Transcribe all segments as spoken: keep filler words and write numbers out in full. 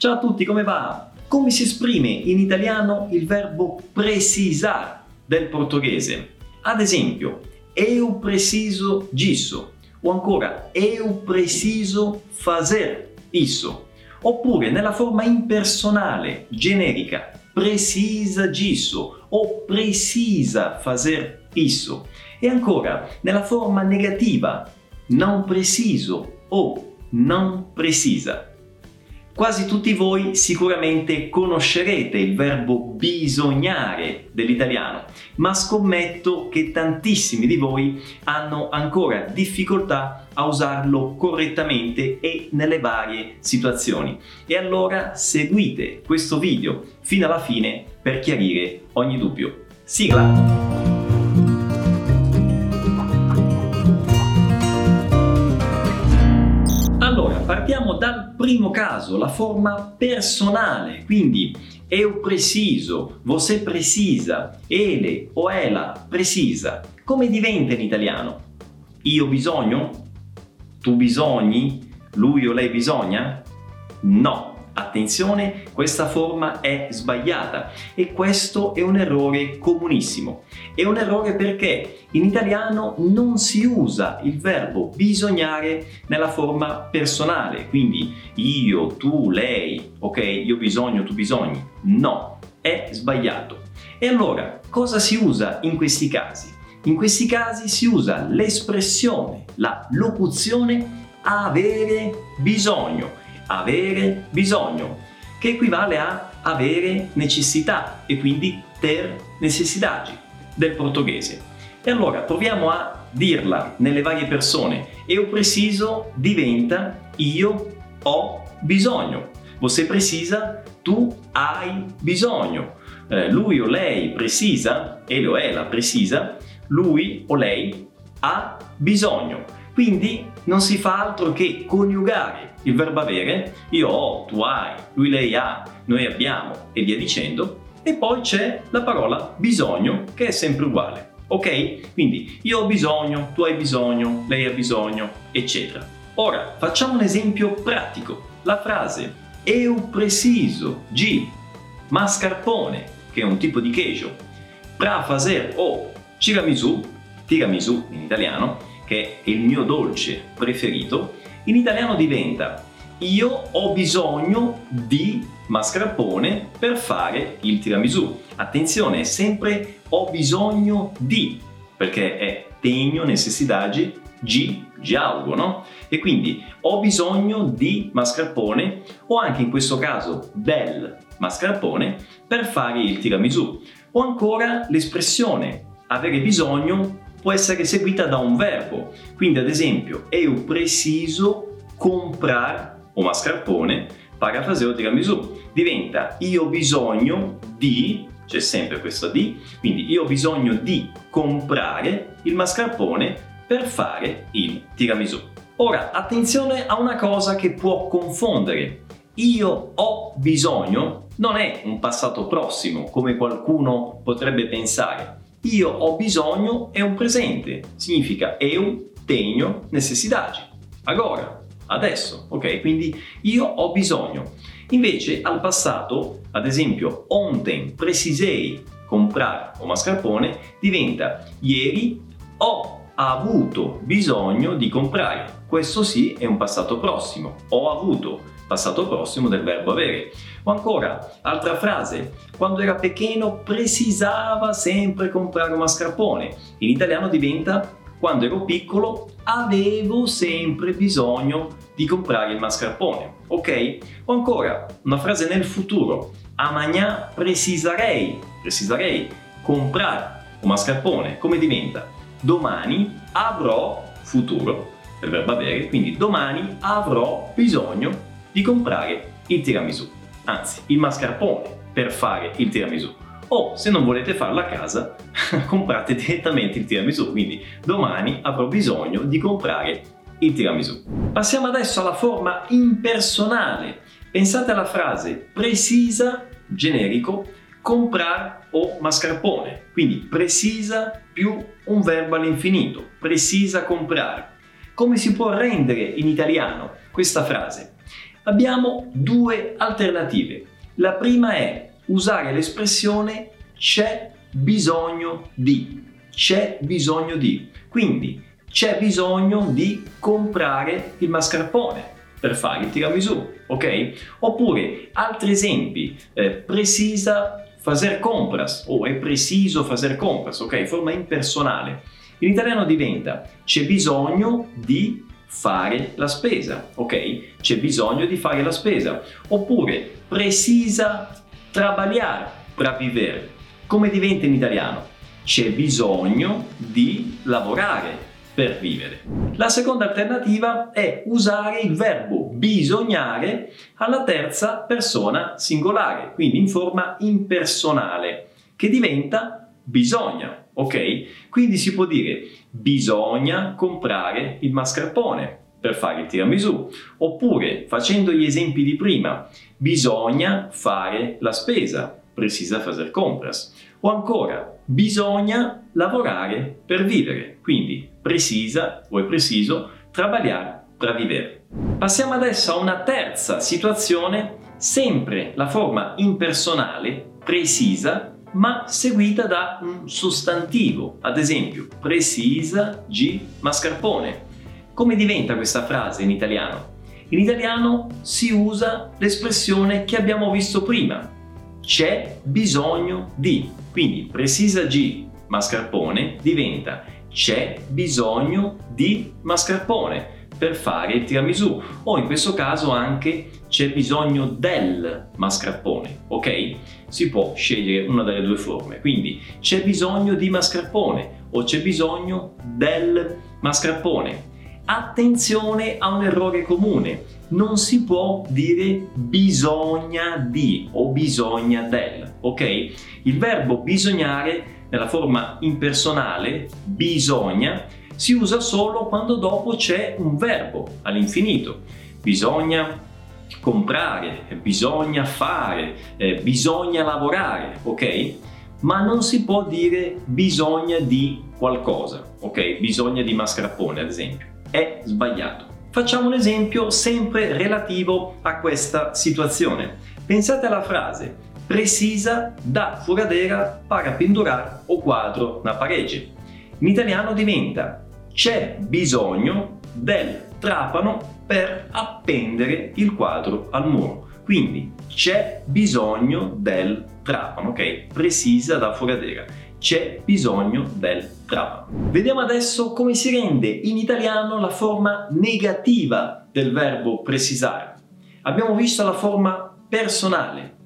Ciao a tutti, come va? Come si esprime in italiano il verbo precisar del portoghese? Ad esempio, eu preciso disso, o ancora eu preciso fazer isso, oppure nella forma impersonale, generica, precisa disso o precisa fazer isso, e ancora nella forma negativa, non preciso o non precisa. Quasi tutti voi sicuramente conoscerete il verbo bisognare dell'italiano, ma scommetto che tantissimi di voi hanno ancora difficoltà a usarlo correttamente e nelle varie situazioni. E allora seguite questo video fino alla fine per chiarire ogni dubbio. Sigla! Partiamo dal primo caso, la forma personale, quindi eu preciso, você precisa, ele o ela precisa. Come diventa in italiano? Io bisogno? Tu bisogni? Lui o lei bisogna? No. Attenzione, questa forma è sbagliata e questo è un errore comunissimo. È un errore perché in italiano non si usa il verbo bisognare nella forma personale, quindi io, tu, lei, ok, io bisogno, tu bisogni. No, è sbagliato. E allora, cosa si usa in questi casi? In questi casi si usa l'espressione, la locuzione avere bisogno. Avere bisogno, che equivale a avere necessità e quindi ter necessidade del portoghese. E allora proviamo a dirla nelle varie persone. Eu preciso diventa io ho bisogno. Você precisa, tu hai bisogno. Eh, lui o lei precisa, ele o ela precisa, lui o lei ha bisogno. Quindi non si fa altro che coniugare il verbo avere, io ho, tu hai, lui lei ha, noi abbiamo e via dicendo, e poi c'è la parola bisogno che è sempre uguale, ok? Quindi io ho bisogno, tu hai bisogno, lei ha bisogno, eccetera. Ora facciamo un esempio pratico, la frase eu preciso di mascarpone, che è un tipo di queijo, pra fazer o tiramisù, tiramisù in italiano, che è il mio dolce preferito, in italiano diventa io ho bisogno di mascarpone per fare il tiramisù. Attenzione, è sempre ho bisogno di, perché è tenho necessidade di, di algo, no? E quindi ho bisogno di mascarpone, o anche in questo caso del mascarpone, per fare il tiramisù. O ancora l'espressione avere bisogno può essere seguita da un verbo, quindi ad esempio eu preciso comprar o mascarpone para fazer o tiramisù, diventa io ho bisogno di, c'è sempre questo di, quindi io ho bisogno di comprare il mascarpone per fare il tiramisù. Ora attenzione a una cosa che può confondere, io ho bisogno non è un passato prossimo come qualcuno potrebbe pensare. Io ho bisogno è un presente, significa eu tenho necessidade, agora, adesso, ok? Quindi io ho bisogno. Invece al passato, ad esempio, ontem precisei comprar o mascarpone, diventa ieri ho avuto bisogno di comprare. Questo sì è un passato prossimo, ho avuto, passato prossimo del verbo avere. O ancora, altra frase, quando era pequeno precisava sempre comprare un mascarpone. In italiano diventa quando ero piccolo avevo sempre bisogno di comprare il mascarpone, ok? O ancora, una frase nel futuro, amanhã precisarei, precisarei comprare un mascarpone. Come diventa? Domani avrò futuro del verbo avere, quindi domani avrò bisogno di comprare il tiramisù, anzi il mascarpone per fare il tiramisù, o se non volete farlo a casa comprate direttamente il tiramisù, quindi domani avrò bisogno di comprare il tiramisù. Passiamo adesso alla forma impersonale, pensate alla frase precisa, generico, comprar o mascarpone, quindi precisa più un verbo all'infinito, precisa comprare. Come si può rendere in italiano questa frase? Abbiamo due alternative. La prima è usare l'espressione c'è bisogno di. C'è bisogno di. Quindi c'è bisogno di comprare il mascarpone per fare il tiramisù, ok? Oppure altri esempi, eh, precisa fazer compras o è preciso fazer compras, ok? Forma impersonale. In italiano diventa c'è bisogno di fare la spesa, ok? C'è bisogno di fare la spesa. Oppure precisa trabalhar para viver. Come diventa in italiano? C'è bisogno di lavorare per vivere. La seconda alternativa è usare il verbo bisognare alla terza persona singolare, quindi in forma impersonale, che diventa bisogna, ok? Quindi si può dire bisogna comprare il mascarpone per fare il tiramisù, oppure, facendo gli esempi di prima, bisogna fare la spesa, precisa fazer compras, o ancora bisogna lavorare per vivere, quindi precisa o è preciso trabalhar para viver. Passiamo adesso a una terza situazione, sempre la forma impersonale precisa ma seguita da un sostantivo, ad esempio precisa di mascarpone. Come diventa questa frase in italiano? In italiano si usa l'espressione che abbiamo visto prima, c'è bisogno di. Quindi precisa di mascarpone diventa c'è bisogno di mascarpone per fare il tiramisù, o in questo caso anche c'è bisogno del mascarpone, ok? Si può scegliere una delle due forme, quindi c'è bisogno di mascarpone o c'è bisogno del mascarpone. Attenzione a un errore comune, non si può dire bisogna di o bisogna del, ok? Il verbo bisognare nella forma impersonale, bisogna, si usa solo quando dopo c'è un verbo all'infinito. Bisogna comprare, bisogna fare, eh, bisogna lavorare, ok? Ma non si può dire bisogna di qualcosa, ok? Bisogna di mascarpone, ad esempio. È sbagliato. Facciamo un esempio sempre relativo a questa situazione. Pensate alla frase precisa da furadeira para pendurar o quadro na parede. In italiano diventa c'è bisogno del trapano per appendere il quadro al muro. Quindi c'è bisogno del trapano, ok? Precisa da furadeira. C'è bisogno del trapano. Vediamo adesso come si rende in italiano la forma negativa del verbo precisare. Abbiamo visto la forma personale,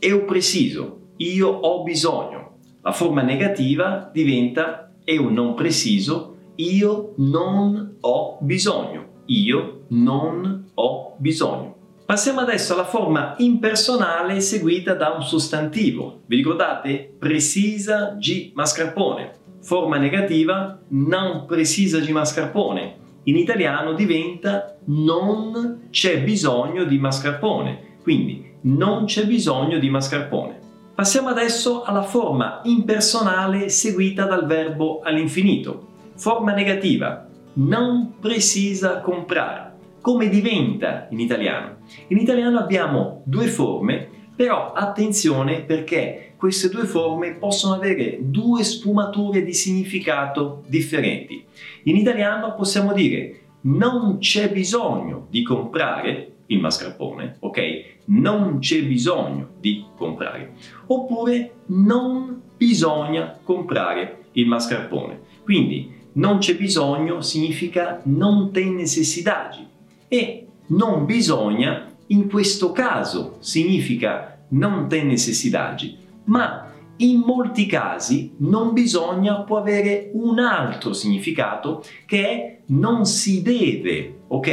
eu preciso, io ho bisogno. La forma negativa diventa eu non preciso, io non ho bisogno, io non ho bisogno. Passiamo adesso alla forma impersonale seguita da un sostantivo. Vi ricordate? Precisa di mascarpone. Forma negativa, non precisa di mascarpone. In italiano diventa non c'è bisogno di mascarpone. Quindi non c'è bisogno di mascarpone. Passiamo adesso alla forma impersonale seguita dal verbo all'infinito. Forma negativa, non precisa comprare. Come diventa in italiano? In italiano abbiamo due forme, però attenzione perché queste due forme possono avere due sfumature di significato differenti. In italiano possiamo dire non c'è bisogno di comprare il mascarpone, ok? Non c'è bisogno di comprare. Oppure non bisogna comprare il mascarpone. Quindi non c'è bisogno significa non tem necessidade. E non bisogna, in questo caso, significa non tem necessidade, ma in molti casi non bisogna può avere un altro significato che è non si deve, ok?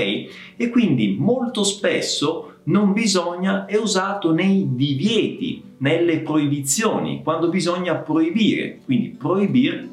E quindi molto spesso non bisogna è usato nei divieti, nelle proibizioni, quando bisogna proibire, quindi proibire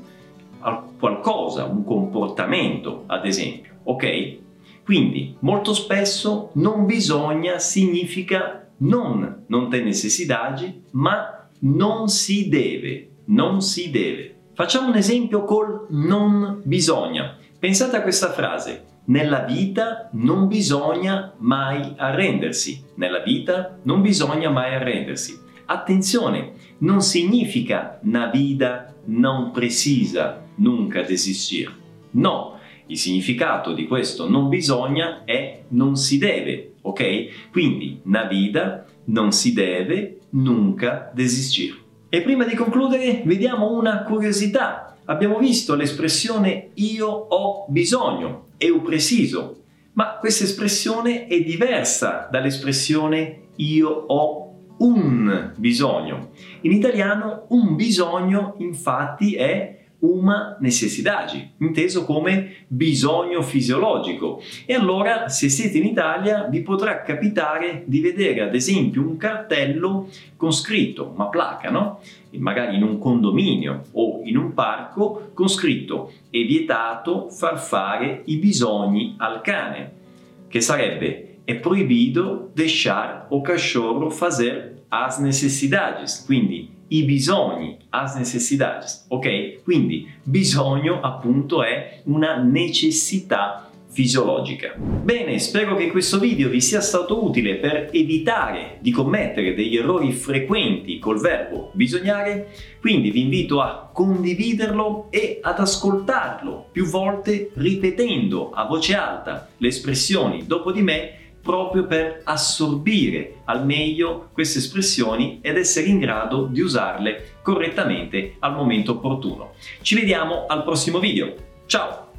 qualcosa, un comportamento, ad esempio, ok? Quindi molto spesso non bisogna significa non, non tem necessidade, ma non si deve, non si deve. Facciamo un esempio col non bisogna. Pensate a questa frase, Nella vita non bisogna mai arrendersi. Nella vita non bisogna mai arrendersi. Attenzione, non significa una vita non precisa, nunca desistir. No, il significato di questo non bisogna è non si deve, ok? Quindi, una vita non si deve nunca desistir. E prima di concludere, vediamo una curiosità. Abbiamo visto l'espressione io ho bisogno, eu preciso, ma questa espressione è diversa dall'espressione io ho un bisogno. In italiano un bisogno infatti è una necessità, inteso come bisogno fisiologico. E allora, se siete in Italia, vi potrà capitare di vedere, ad esempio, un cartello con scritto, una placa, no? E magari in un condominio o in un parco, con scritto è vietato far fare i bisogni al cane, che sarebbe è proibito deixar o cachorro fazer as necessidades, quindi i bisogni, as necessidades, ok? Quindi bisogno appunto è una necessità fisiologica. Bene, spero che questo video vi sia stato utile per evitare di commettere degli errori frequenti col verbo bisognare, quindi vi invito a condividerlo e ad ascoltarlo più volte ripetendo a voce alta le espressioni dopo di me, proprio per assorbire al meglio queste espressioni ed essere in grado di usarle correttamente al momento opportuno. Ci vediamo al prossimo video. Ciao!